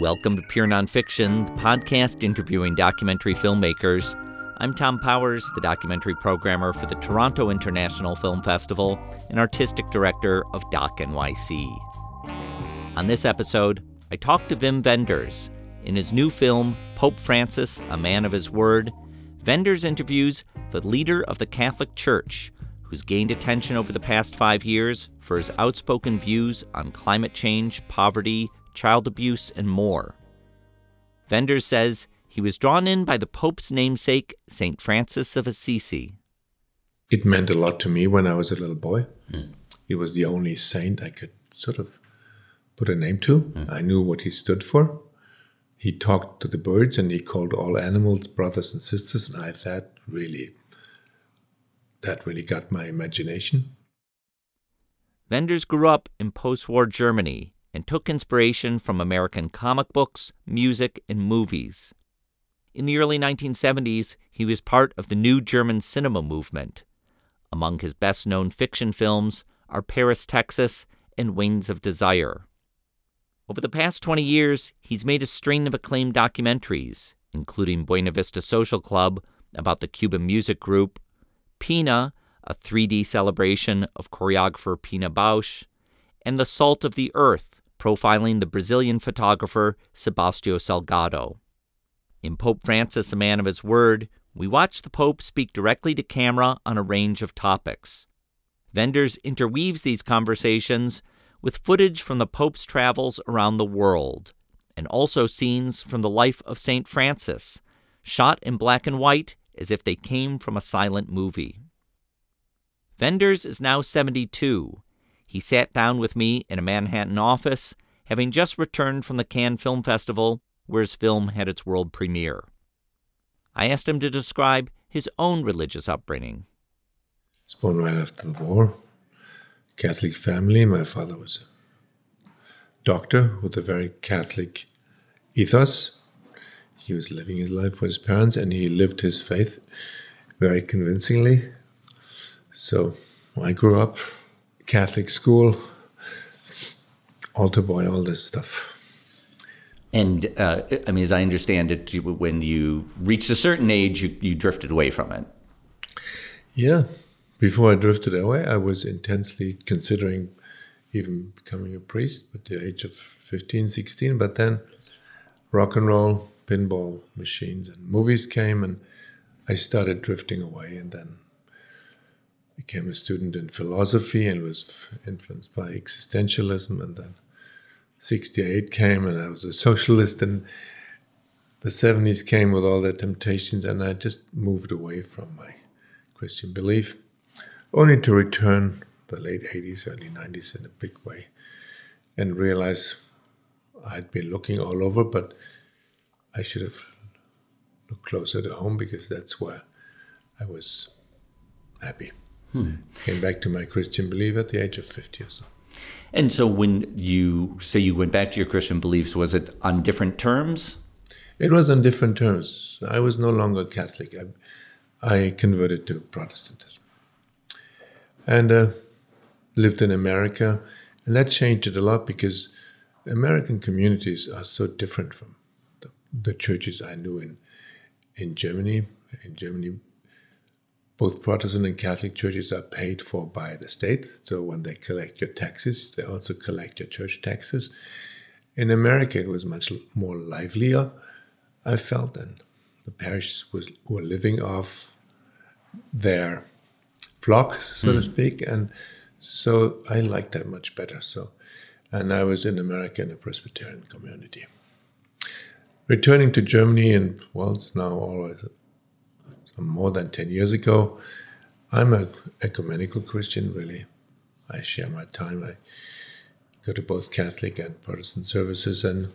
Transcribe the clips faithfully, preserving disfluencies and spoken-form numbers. Welcome to Pure Nonfiction, the podcast interviewing documentary filmmakers. I'm Tom Powers, the documentary programmer for the Toronto International Film Festival and artistic director of Doc N Y C. On this episode, I talked to Wim Wenders. In his new film, Pope Francis, A Man of His Word, Wenders interviews the leader of the Catholic Church, who's gained attention over the past five years for his outspoken views on climate change, poverty, child abuse, and more. Wenders says he was drawn in by the Pope's namesake, Saint Francis of Assisi. It meant a lot to me when I was a little boy. Mm. He was the only saint I could sort of put a name to. Mm. I knew what he stood for. He talked to the birds and he called all animals brothers and sisters, and I that really, that really got my imagination. Wenders grew up in post-war Germany and took inspiration from American comic books, music, and movies. In the early nineteen seventies, he was part of the new German cinema movement. Among his best-known fiction films are Paris, Texas, and Wings of Desire. Over the past twenty years, he's made a string of acclaimed documentaries, including Buena Vista Social Club, about the Cuban music group, Pina, a three D celebration of choreographer Pina Bausch, and The Salt of the Earth, profiling the Brazilian photographer Sebastião Salgado. In Pope Francis, A Man of His Word, we watch the Pope speak directly to camera on a range of topics. Wenders interweaves these conversations with footage from the Pope's travels around the world, and also scenes from the life of Saint Francis, shot in black and white as if they came from a silent movie. Wenders is now seventy-two. He sat down with me in a Manhattan office, having just returned from the Cannes Film Festival, where his film had its world premiere. I asked him to describe his own religious upbringing. I was born right after the war. Catholic family. My father was a doctor with a very Catholic ethos. He was living his life with his parents, and he lived his faith very convincingly. So I grew up Catholic school, altar boy, all this stuff. And uh, I mean, as I understand it, when you reached a certain age, you, you drifted away from it. Yeah. Before I drifted away, I was intensely considering even becoming a priest at the age of fifteen, sixteen. But then rock and roll, pinball machines, and movies came, and I started drifting away, and then became a student in philosophy and was influenced by existentialism. And then sixty-eight came, and I was a socialist, and the seventies came with all their temptations, and I just moved away from my Christian belief, only to return the late eighties, early nineties in a big way, and realize I'd been looking all over, but I should have looked closer to home, because that's where I was happy. Hmm. Came back to my Christian belief at the age of fifty or so. And so when you say you went back to your Christian beliefs, was it on different terms? It was on different terms. I was no longer Catholic. I, I converted to Protestantism and uh, lived in America. And that changed it a lot, because American communities are so different from the, the churches I knew in, in Germany. In Germany, both Protestant and Catholic churches are paid for by the state. So when they collect your taxes, they also collect your church taxes. In America, it was much more livelier, I felt, and the parishes was, were living off their flock, so mm. to speak. And so I liked that much better. So, and I was in America in a Presbyterian community. Returning to Germany, and well, it's now always more than ten years ago. I'm an ecumenical Christian, really. I share my time. I go to both Catholic and Protestant services, and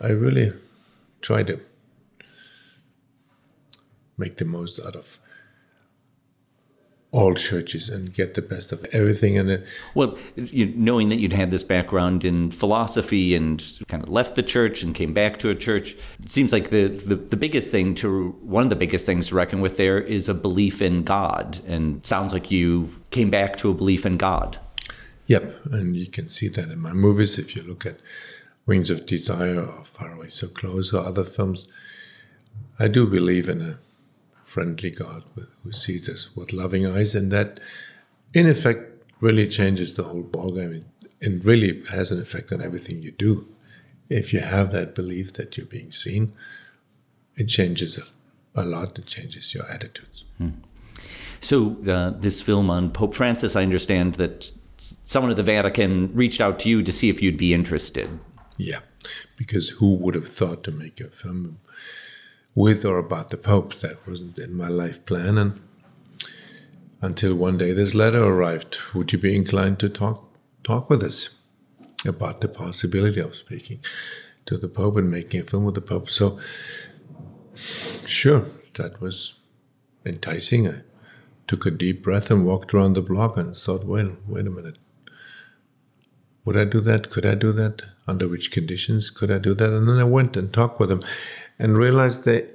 I really try to make the most out of all churches and get the best of everything in it. Well, you, knowing that you'd had this background in philosophy and kind of left the church and came back to a church, it seems like the, the, the biggest thing to, one of the biggest things to reckon with there is a belief in God. And it sounds like you came back to a belief in God. Yep, and you can see that in my movies. If you look at Wings of Desire or Far Away So Close or other films, I do believe in a friendly God who sees us with loving eyes, and that, in effect, really changes the whole ballgame and really has an effect on everything you do. If you have that belief that you're being seen, it changes a lot. It changes your attitudes. Hmm. So uh, this film on Pope Francis, I understand that someone at the Vatican reached out to you to see if you'd be interested. Yeah, because who would have thought to make a film with or about the Pope? That wasn't in my life plan. And until one day this letter arrived, would you be inclined to talk talk with us about the possibility of speaking to the Pope and making a film with the Pope? So, sure, that was enticing. I took a deep breath and walked around the block and thought, well, wait a minute. Would I do that? Could I do that? Under which conditions could I do that? And then I went and talked with them and realized they,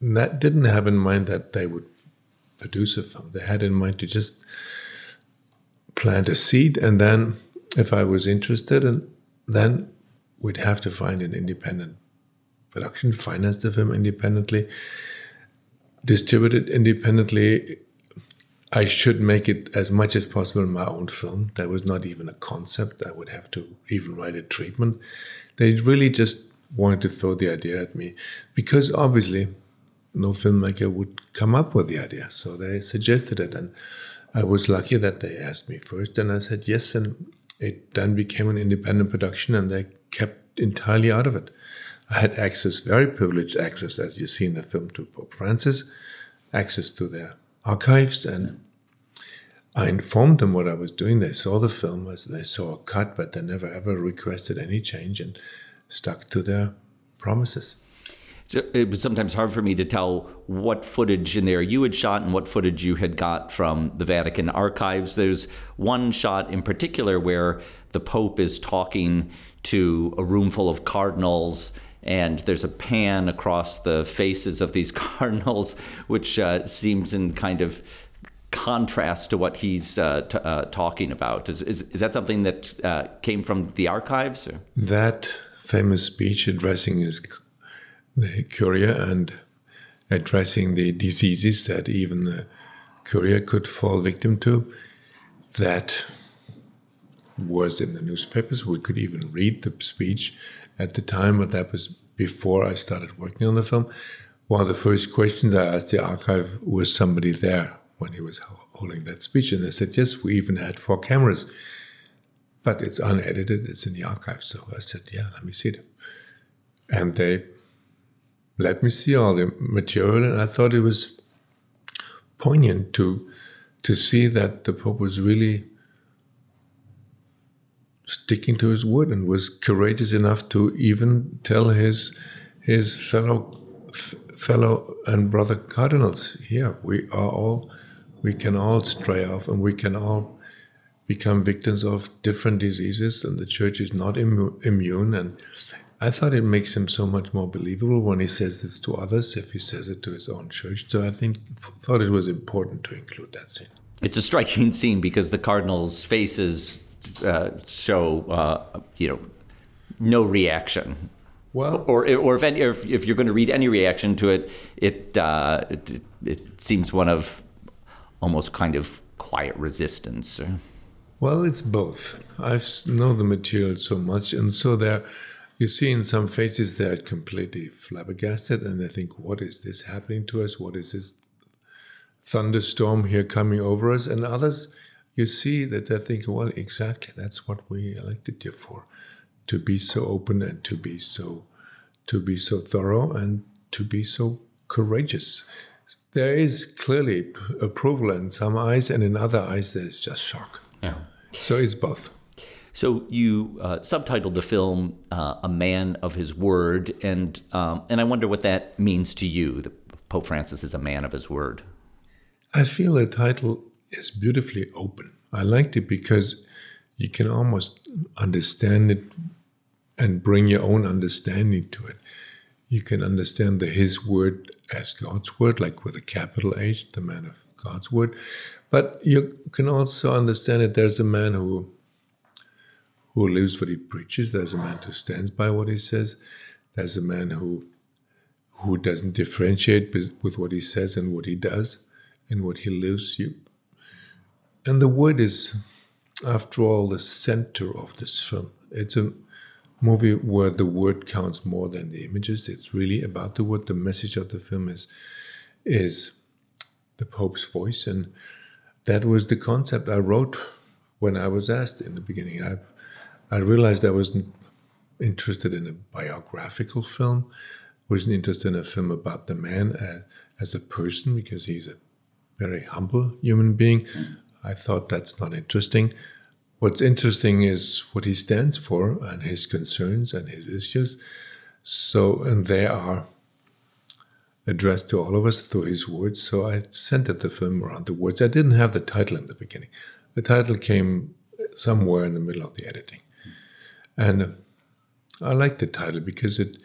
that didn't have in mind that they would produce a film. They had in mind to just plant a seed, and then if I was interested, and then we'd have to find an independent production, finance the film independently, distribute it independently. I should make it as much as possible my own film. That was not even a concept. I would have to even write a treatment. They really just wanted to throw the idea at me, because obviously no filmmaker would come up with the idea. So they suggested it, and I was lucky that they asked me first, and I said yes, and it then became an independent production, and they kept entirely out of it. I had access, very privileged access, as you see in the film, to Pope Francis, access to their archives, and I informed them what I was doing. They saw the film, they saw a cut, but they never ever requested any change and stuck to their promises. So it was sometimes hard for me to tell what footage in there you had shot and what footage you had got from the Vatican archives. There's one shot in particular where the Pope is talking to a room full of cardinals, and there's a pan across the faces of these cardinals, which uh, seems in kind of contrast to what he's uh, t- uh, talking about. Is, is is that something that uh, came from the archives? Or? That famous speech addressing his, the Curia, and addressing the diseases that even the Curia could fall victim to, that was in the newspapers. We could even read the speech at the time, but that was before I started working on the film. One of the first questions I asked the archive, was somebody there when he was holding that speech? And they said, yes, we even had four cameras, but it's unedited, it's in the archive. So I said, yeah, let me see it. And they let me see all the material, and I thought it was poignant to, to see that the Pope was really sticking to his word and was courageous enough to even tell his his fellow f- fellow and brother cardinals, here, we are all, we can all stray off and we can all become victims of different diseases, and the church is not immu- immune. And I thought it makes him so much more believable when he says this to others, if he says it to his own church. So I think thought it was important to include that scene. It's a striking scene because the cardinals' faces Uh, show uh, you know no reaction. Well, or or if any, or if, if you're going to read any reaction to it, it, uh, it it seems one of almost kind of quiet resistance. Well, it's both. I know the material so much, and so there, you see in some faces they're completely flabbergasted, and they think, "What is this happening to us? What is this thunderstorm here coming over us?" And others, you see that they think, well, exactly, that's what we elected you for, to be so open and to be so, to be so thorough and to be so courageous. There is clearly approval in some eyes, and in other eyes there is just shock. Yeah. So it's both. So you uh, subtitled the film uh, "A Man of His Word," and um, and I wonder what that means to you. That Pope Francis is a man of his word. I feel the title is beautifully open. I liked it because you can almost understand it and bring your own understanding to it. You can understand the his word as God's word, like with a capital H, the man of God's word. But you can also understand that there's a man who who lives what he preaches. There's a man who stands by what he says. There's a man who who doesn't differentiate with what he says and what he does and what he lives. You, and the word is, after all, the center of this film. It's a movie where the word counts more than the images. It's really about the word. The message of the film is is the Pope's voice, and that was the concept I wrote when I was asked in the beginning. I I realized I wasn't interested in a biographical film. I wasn't interested in a film about the man as, as a person, because he's a very humble human being. I thought that's not interesting. What's interesting is what he stands for and his concerns and his issues. So, and they are addressed to all of us through his words. So I centered the film around the words. I didn't have the title in the beginning. The title came somewhere in the middle of the editing. And I like the title because it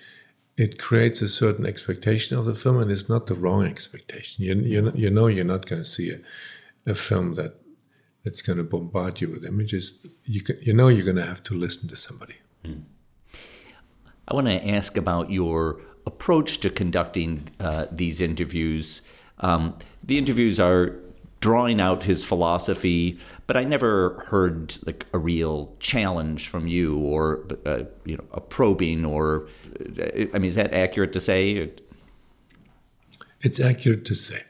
it creates a certain expectation of the film, and it's not the wrong expectation. You, you, you know you're not going to see a, a film that that's going to bombard you with images. You, can, you know you're going to have to listen to somebody. Mm. I want to ask about your approach to conducting uh, these interviews. Um, the interviews are drawing out his philosophy, but I never heard like a real challenge from you, or uh, you know, a probing, or I mean, is that accurate to say? It's accurate to say.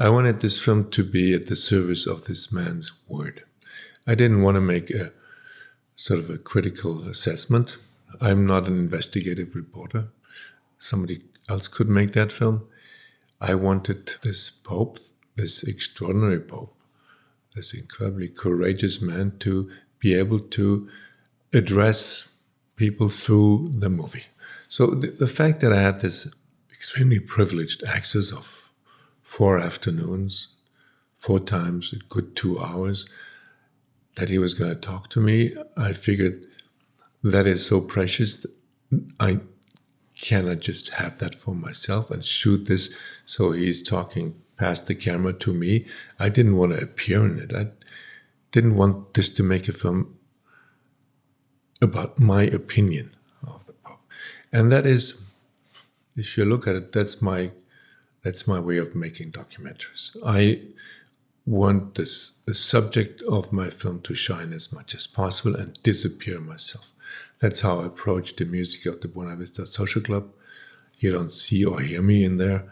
I wanted this film to be at the service of this man's word. I didn't want to make a sort of a critical assessment. I'm not an investigative reporter. Somebody else could make that film. I wanted this Pope, this extraordinary Pope, this incredibly courageous man, to be able to address people through the movie. So the, the fact that I had this extremely privileged access of four afternoons, four times, a good two hours, that he was going to talk to me, I figured that is so precious that I cannot just have that for myself and shoot this so he's talking past the camera to me. I didn't want to appear in it. I didn't want this to make a film about my opinion of the Pope. And that is, if you look at it, that's my that's my way of making documentaries. I want this the subject of my film to shine as much as possible and disappear myself. That's how I approach the music of the Buena Vista Social Club. You don't see or hear me in there.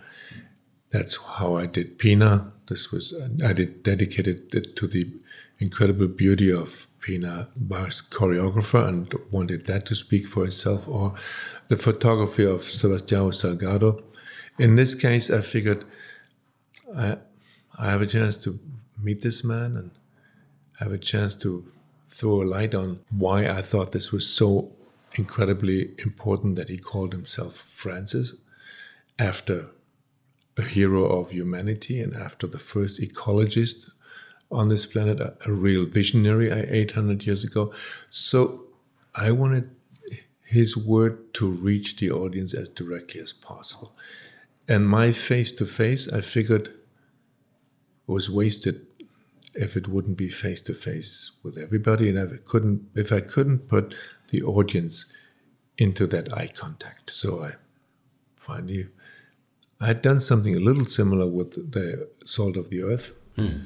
That's how I did Pina. This was I did dedicated it to the incredible beauty of Pina Bausch's choreographer, and wanted that to speak for itself, or the photography of Sebastião Salgado. In this case, I figured I, I have a chance to meet this man and have a chance to throw a light on why I thought this was so incredibly important that he called himself Francis, after a hero of humanity and after the first ecologist on this planet, a, a real visionary eight hundred years ago. So I wanted his word to reach the audience as directly as possible. And my face-to-face, I figured, was wasted if it wouldn't be face-to-face with everybody, and if I couldn't, if I couldn't put the audience into that eye contact. So I finally, I had done something a little similar with The Salt of the Earth, mm.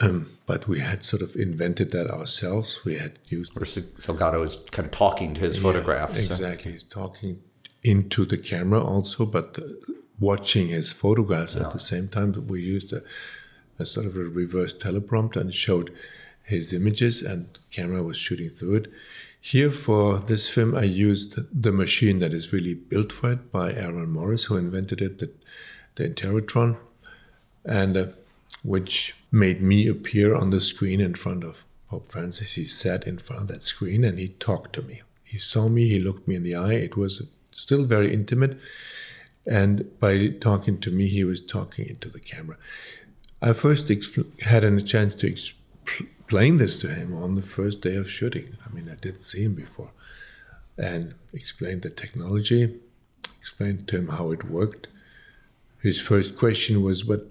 um, but we had sort of invented that ourselves. We had used... Where Salgado is kind of talking to his yeah, photographs. Exactly, so. He's talking into the camera also, but the, watching his photographs yeah. at the same time. But we used a... a sort of a reverse teleprompter, and showed his images, and the camera was shooting through it. Here for this film, I used the machine that is really built for it by Aaron Morris, who invented it, the, the Interrotron, and uh, which made me appear on the screen in front of Pope Francis. He sat in front of that screen and he talked to me. He saw me, he looked me in the eye. It was still very intimate. And by talking to me, he was talking into the camera. I first expl- had a chance to explain this to him on the first day of shooting. I mean, I didn't see him before. And explained the technology, explained to him how it worked. His first question was, "What?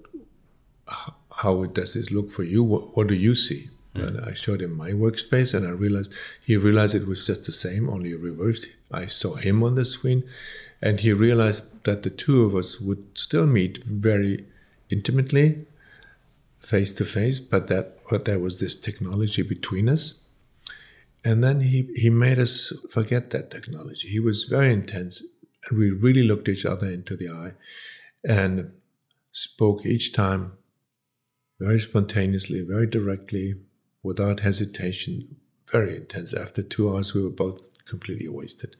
How does this look for you? What, what do you see?" And I showed him my workspace, and I realized he realized it was just the same, only reversed. I saw him on the screen, and he realized that the two of us would still meet very intimately, face to face, but that but there was this technology between us. And then he, he made us forget that technology. He was very intense, and we really looked each other into the eye and spoke each time very spontaneously, very directly, without hesitation, very intense. After two hours, we were both completely wasted.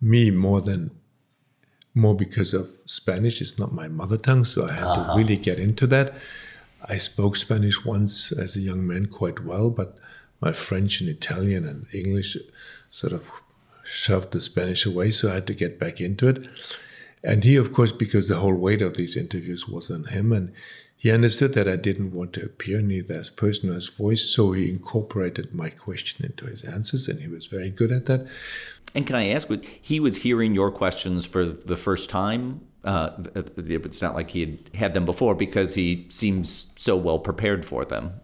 Me more than, more because of Spanish. It's not my mother tongue, so I had uh-huh. to really get into that. I spoke Spanish once as a young man quite well, but my French and Italian and English sort of shoved the Spanish away, so I had to get back into it. And he, of course, because the whole weight of these interviews was on him, and he understood that I didn't want to appear neither as person or as voice, so he incorporated my question into his answers, and he was very good at that. And can I ask, he was hearing your questions for the first time? Uh, it's not like he had had them before, because he seems so well prepared for them.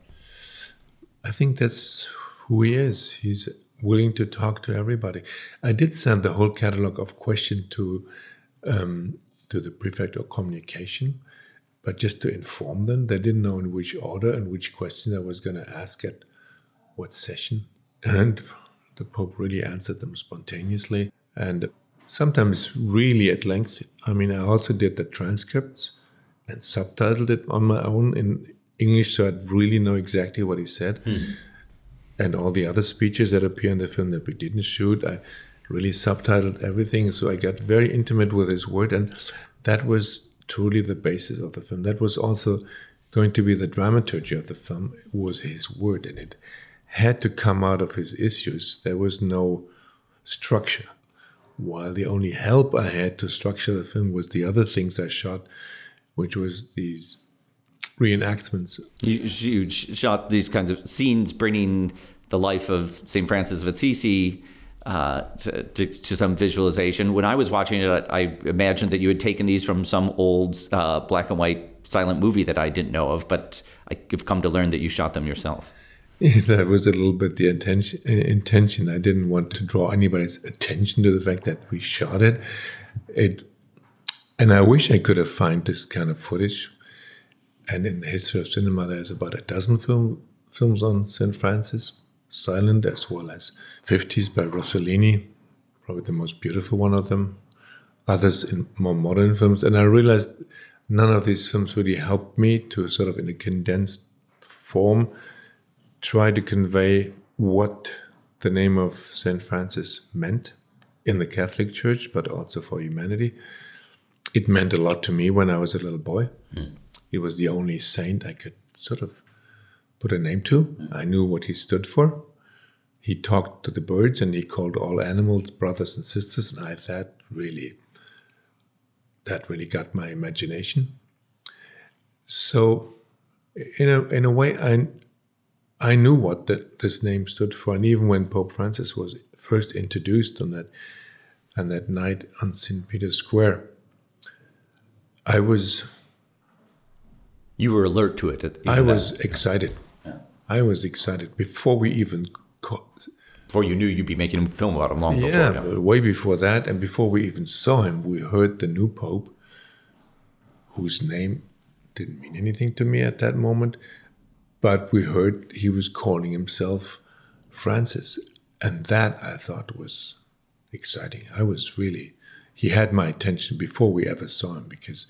I think that's who he is. He's willing to talk to everybody. I did send the whole catalog of questions to um, to the prefect of communication, but just to inform them. They didn't know in which order and which questions I was going to ask at what session. And the Pope really answered them spontaneously and sometimes really at length. I mean, I also did the transcripts and subtitled it on my own in English, so I'd really know exactly what he said. Mm-hmm. And all the other speeches that appear in the film that we didn't shoot, I really subtitled everything, so I got very intimate with his word, and that was truly the basis of the film. That was also going to be the dramaturgy of the film, was his word, and it had to come out of his issues. There was no structure. While the only help I had to structure the film was the other things I shot, which was these reenactments. You, you shot these kinds of scenes bringing the life of Saint Francis of Assisi Uh, to, to, to some visualization. When I was watching it, I, I imagined that you had taken these from some old uh, black and white silent movie that I didn't know of, but I've come to learn that you shot them yourself. Yeah, that was a little bit the intention, intention. I didn't want to draw anybody's attention to the fact that we shot it. It, and I wish I could have found this kind of footage. And in the history of cinema, there's about a dozen film, films on Saint Francis, silent as well as fifties by Rossellini, probably the most beautiful one of them, others in more modern films. And I realized none of these films really helped me to sort of, in a condensed form, try to convey what the name of Saint Francis meant in the Catholic Church, but also for humanity. It meant a lot to me when I was a little boy. Mm. It was the only saint I could sort of put a name to. I knew what he stood for. He talked to the birds and he called all animals brothers and sisters, and I that really that really got my imagination. So in a in a way I I knew what that this name stood for. And even when Pope Francis was first introduced on that on that night on Saint Peter's Square, I was You were alert to it. At, I was that. excited. I was excited before we even... Co- before you knew you'd be making a film about him long yeah, before. Yeah, way before that. And before we even saw him, we heard the new Pope, whose name didn't mean anything to me at that moment, but we heard he was calling himself Francis. And that, I thought, was exciting. I was really... He had my attention before we ever saw him, because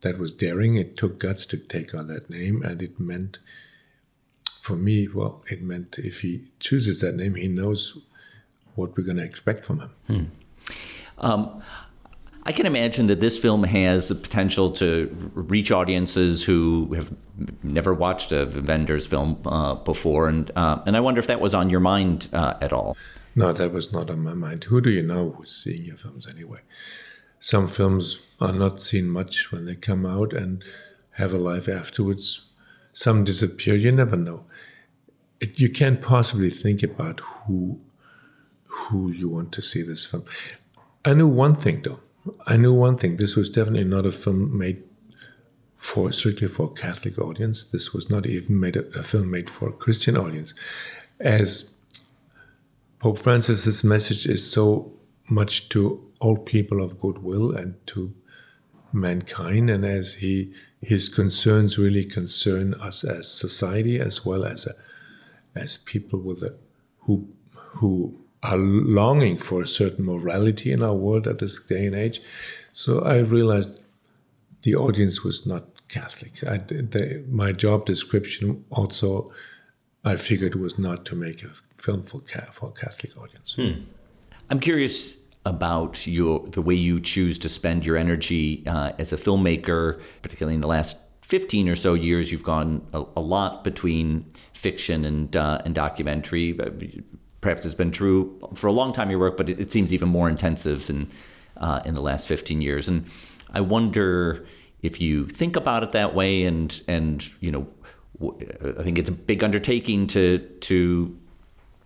that was daring. It took guts to take on that name, and it meant... For me, well, it meant if he chooses that name, he knows what we're going to expect from him. Hmm. Um, I can imagine that this film has the potential to reach audiences who have never watched a Wenders film uh, before, and uh, and I wonder if that was on your mind uh, at all. No, that was not on my mind. Who do you know who's seeing your films anyway? Some films are not seen much when they come out and have a life afterwards. Some disappear. You never know. It, you can't possibly think about who who you want to see this film. I knew one thing, though. I knew one thing. This was definitely not a film made for strictly for Catholic audience. This was not even made a, a film made for a Christian audience, as Pope Francis's message is so much to all people of goodwill and to mankind, and as he his concerns really concern us as society as well as a, as people with a, who who are longing for a certain morality in our world at this day and age. So I realized the audience was not Catholic. I, they, my job description also, I figured, was not to make a film for for a Catholic audience. Hmm. I'm curious about your the way you choose to spend your energy uh, as a filmmaker, particularly in the last fifteen or so years. You've gone a, a lot between fiction and uh, and documentary. Perhaps it's been true for a long time, your work, but it, it seems even more intensive in, uh, in the last fifteen years. And I wonder if you think about it that way, and, and you know, I think it's a big undertaking to to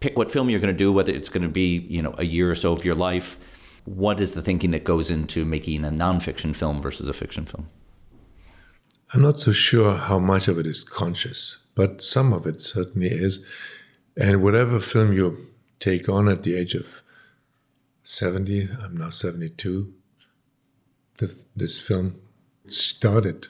pick what film you're going to do, whether it's going to be, you know, a year or so of your life. What is the thinking that goes into making a nonfiction film versus a fiction film? I'm not so sure how much of it is conscious, but some of it certainly is. And whatever film you take on at the age of seventy, I'm now seventy-two, this, this film started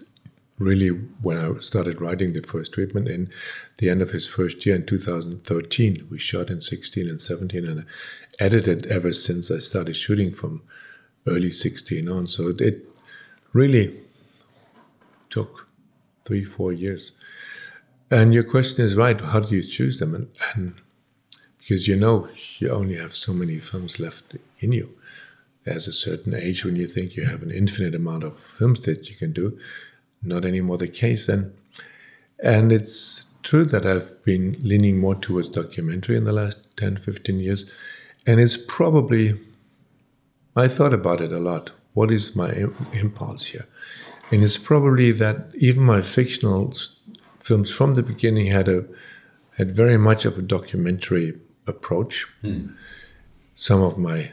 really when I started writing the first treatment in the end of his first year in two thousand thirteen. We shot in sixteen and seventeen and edited ever since I started shooting from early sixteen on. So it really took three, four years. And your question is right, how do you choose them? And, and because you know you only have so many films left in you. There's a certain age when you think you have an infinite amount of films that you can do. Not anymore the case. And and it's true that I've been leaning more towards documentary in the last ten, fifteen years. And it's probably, I thought about it a lot. What is my im- impulse here? And it's probably that even my fictional st- films from the beginning had a had very much of a documentary approach. Hmm. Some of my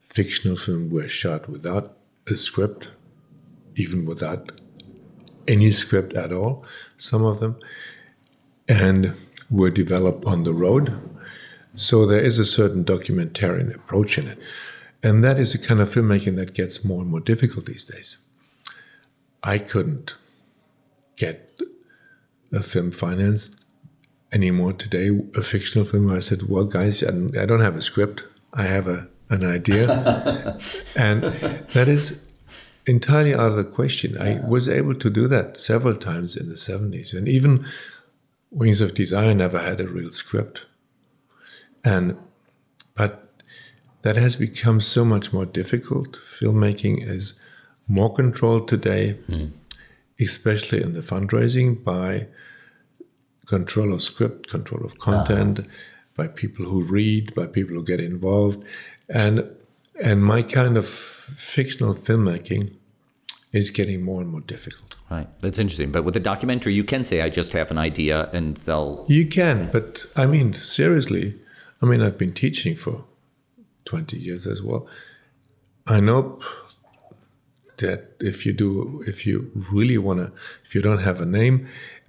fictional films were shot without a script, even without any script at all, some of them, and were developed on the road. So there is a certain documentarian approach in it. And that is the kind of filmmaking that gets more and more difficult these days. I couldn't get a film financed anymore today, a fictional film where I said, well, guys, I don't have a script. I have a, an idea. And that is entirely out of the question. I was able to do that several times in the seventies. And even Wings of Desire never had a real script. And but that has become so much more difficult. Filmmaking is more controlled today, mm. especially in the fundraising, by control of script, control of content, uh-huh. by people who read, by people who get involved. And And my kind of fictional filmmaking is getting more and more difficult. Right. That's interesting. But with a documentary, you can say, I just have an idea, and they'll... You can, but I mean, seriously, I mean, I've been teaching for twenty years as well. I know that if you do, if you really want to, if you don't have a name,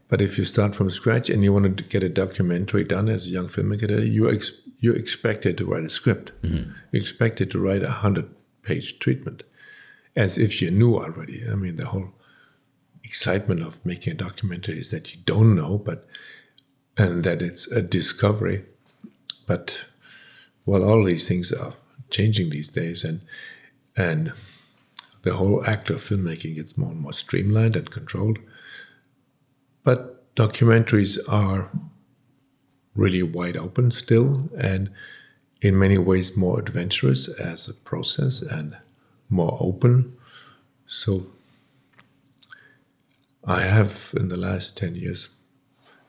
but if you start from scratch and you want to get a documentary done as a young filmmaker, you ex- you're expected to write a script. Mm-hmm. You're expected to write a hundred-page treatment, as if you knew already. I mean, the whole excitement of making a documentary is that you don't know, but and that it's a discovery. But well, all these things are changing these days, and and the whole act of filmmaking gets more and more streamlined and controlled. But documentaries are really wide open still, and in many ways more adventurous as a process and more open. So I have, in the last ten years,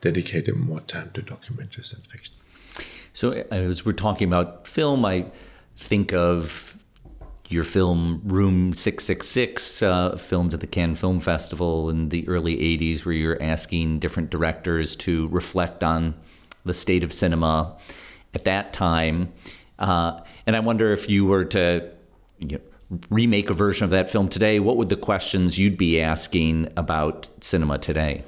dedicated more time to documentaries than fiction. So as we're talking about film, I think of your film Room six six six, uh, filmed at the Cannes Film Festival in the early eighties, where you're asking different directors to reflect on the state of cinema at that time. Uh, and I wonder if you were to you know, remake a version of that film today, what would the questions you'd be asking about cinema today?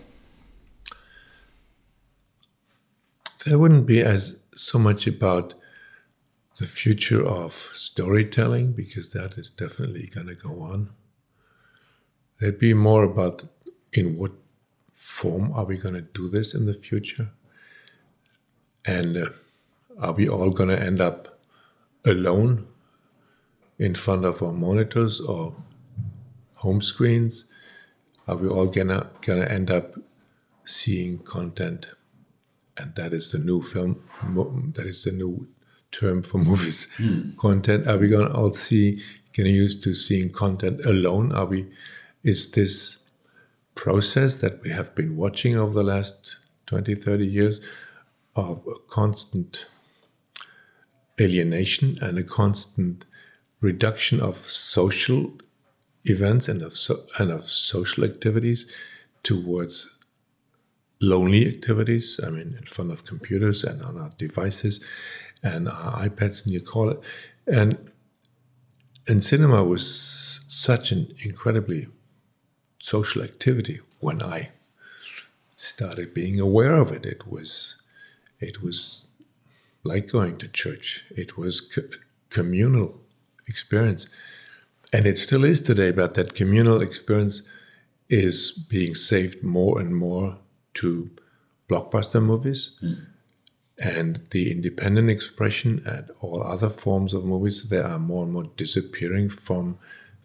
There wouldn't be as so much about the future of storytelling, because that is definitely going to go on. There'd be more about in what form are we going to do this in the future? And uh, are we all going to end up alone in front of our monitors or home screens? Are we all gonna gonna end up seeing content? And that is the new film, mo- that is the new term for movies, mm. content. Are we gonna all see, getting used to seeing content alone? Are we, is this process that we have been watching over the last twenty, thirty years of a constant alienation and a constant reduction of social events and of so, and of social activities towards lonely activities, I mean, in front of computers and on our devices and our iPads, and you call it. And, and cinema was such an incredibly social activity when I started being aware of it. It was, it was like going to church. It was co- communal experience. And it still is today, but that communal experience is being saved more and more to blockbuster movies mm. and the independent expression and all other forms of movies. They are more and more disappearing from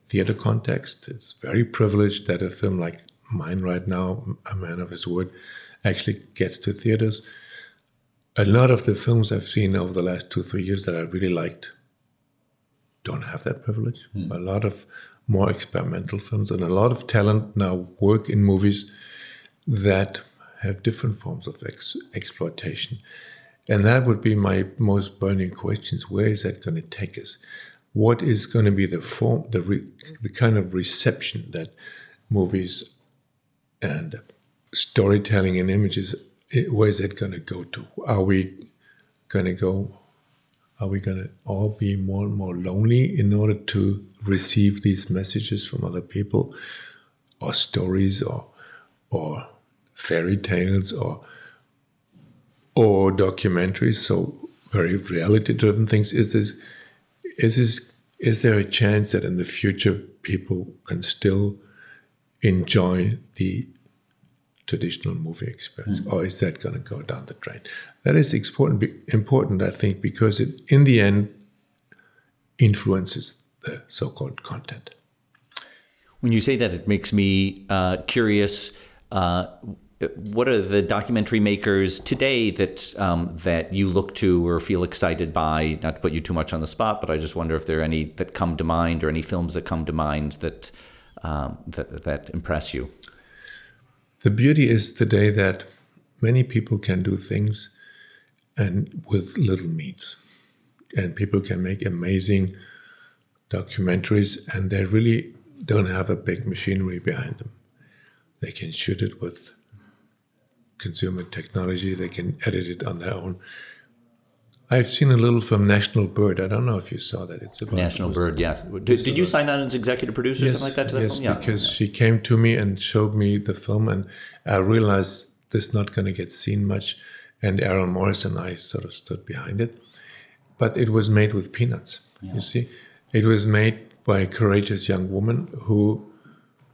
theater context. It's very privileged that a film like mine right now, A Man of His Word, actually gets to theaters. A lot of the films I've seen over the last two, three years that I really liked don't have that privilege. Mm. A lot of more experimental films and a lot of talent now work in movies that have different forms of ex- exploitation. And that would be my most burning questions. Where is that going to take us? What is going to be the form, the re- the kind of reception that movies and storytelling and images, it, where is it going to go to? Are we going to go... Are we going to all be more and more lonely in order to receive these messages from other people, or stories, or or fairy tales, or or documentaries? So very reality-driven things. Is this is this is there a chance that in the future people can still enjoy the traditional movie experience, mm-hmm. or is that going to go down the drain? That is important, important, I think, because it, in the end, influences the so-called content. When you say that, it makes me uh, curious. Uh, what are the documentary makers today that um, that you look to or feel excited by? Not to put you too much on the spot, but I just wonder if there are any that come to mind, or any films that come to mind that um, that, that impress you. The beauty is today that many people can do things and with little means. And people can make amazing documentaries, and they really don't have a big machinery behind them. They can shoot it with consumer technology. They can edit it on their own. I've seen a little from National Bird. I don't know if you saw that. It's about National Bird, yeah. Did, did you sign on as executive producer or yes, something like that to that yes, film? Yes, because yeah. she came to me and showed me the film, and I realized this is not going to get seen much, and Aaron Morris and I sort of stood behind it. But it was made with peanuts, yeah. you see. It was made by a courageous young woman who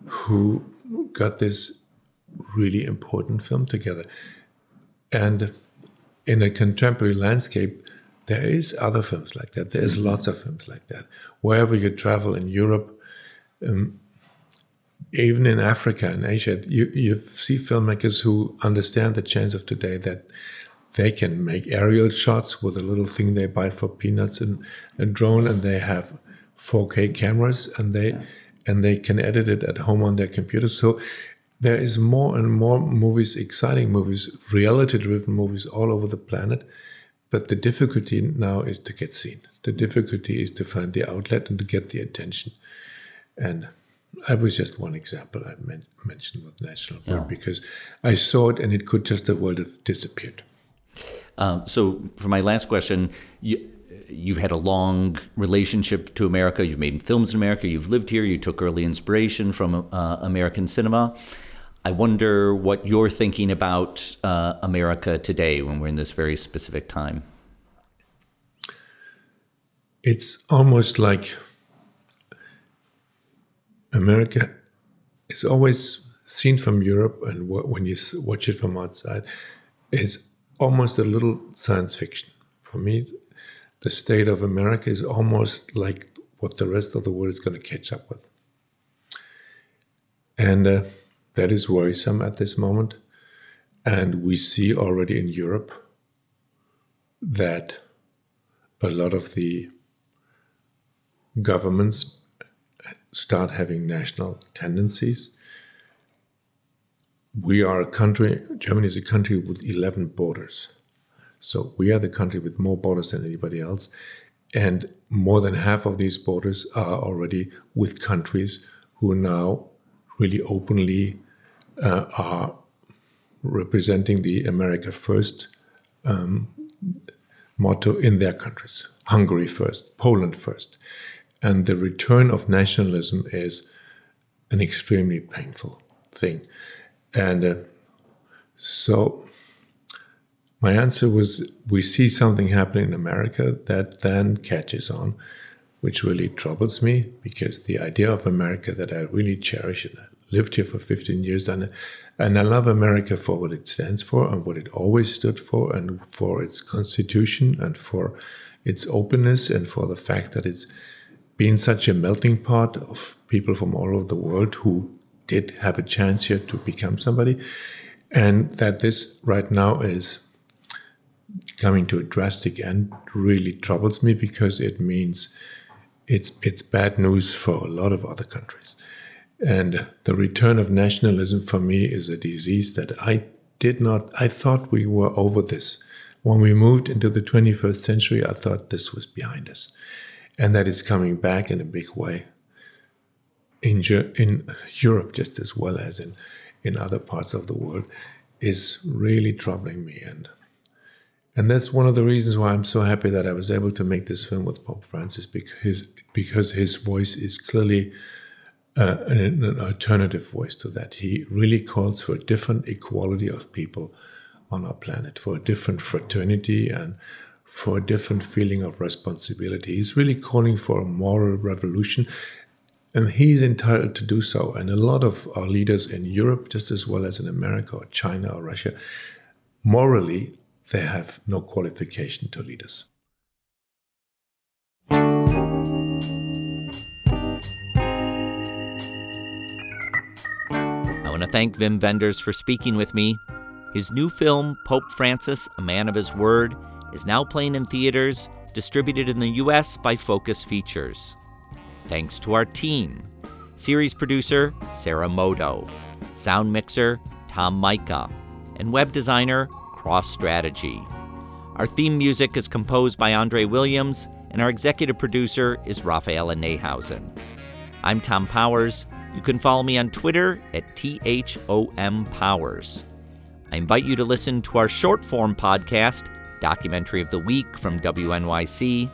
who got this really important film together. And in a contemporary landscape, there is other films like that. There is lots of films like that. Wherever you travel in Europe, um, even in Africa and Asia, you, you see filmmakers who understand the chance of today that they can make aerial shots with a little thing they buy for peanuts and a drone, and they have four K cameras, and they yeah. and they can edit it at home on their computer. So there is more and more movies, exciting movies, reality-driven movies all over the planet. But the difficulty now is to get seen. The difficulty is to find the outlet and to get the attention. And I was just one example I men- mentioned with National Bird, yeah. because I saw it and it could just the world have disappeared. Um, so for my last question, you, you've had a long relationship to America. You've made films in America. You've lived here. You took early inspiration from uh, American cinema. I wonder what you're thinking about uh, America today when we're in this very specific time. It's almost like America is always seen from Europe, and w- when you watch it from outside, it's almost a little science fiction. For me, the state of America is almost like what the rest of the world is going to catch up with. And uh, that is worrisome at this moment. And we see already in Europe that a lot of the governments start having national tendencies. We are a country, Germany is a country with eleven borders. So we are the country with more borders than anybody else. And more than half of these borders are already with countries who now really openly uh, are representing the America First um, motto in their countries. Hungary first, Poland first. And the return of nationalism is an extremely painful thing. And uh, so my answer was, we see something happening in America that then catches on, which really troubles me, because the idea of America that I really cherish, and I lived here for fifteen years, and, and I love America for what it stands for and what it always stood for, and for its constitution, and for its openness, and for the fact that it's been such a melting pot of people from all over the world who did have a chance here to become somebody, and that this right now is coming to a drastic end really troubles me, because it means it's it's bad news for a lot of other countries. And the return of nationalism for me is a disease that I did not, I thought we were over this. When we moved into the twenty-first century, I thought this was behind us. And that is coming back in a big way in, in Europe, just as well as in, in other parts of the world, is really troubling me. And And that's one of the reasons why I'm so happy that I was able to make this film with Pope Francis, because because his voice is clearly uh, an, an alternative voice to that. He really calls for a different equality of people on our planet, for a different fraternity, and for a different feeling of responsibility. He's really calling for a moral revolution, and he's entitled to do so. And a lot of our leaders in Europe, just as well as in America or China or Russia, morally, they have no qualification to lead us. I want to thank Wim Wenders for speaking with me. His new film, Pope Francis, A Man of His Word, is now playing in theaters, distributed in the U S by Focus Features. Thanks to our team. Series producer, Sarah Modo. Sound mixer, Tom Micah. And web designer, Cross Strategy. Our theme music is composed by Andre Williams, and our executive producer is Rafaela Nehausen. I'm Tom Powers. You can follow me on Twitter at T H O M Powers. I invite you to listen to our short-form podcast, Documentary of the Week from W N Y C.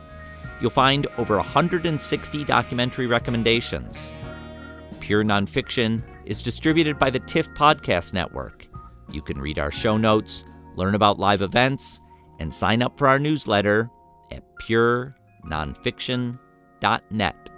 You'll find over one hundred sixty documentary recommendations. Pure Nonfiction is distributed by the TIFF Podcast Network. You can read our show notes, learn about live events, and sign up for our newsletter at pure nonfiction dot net.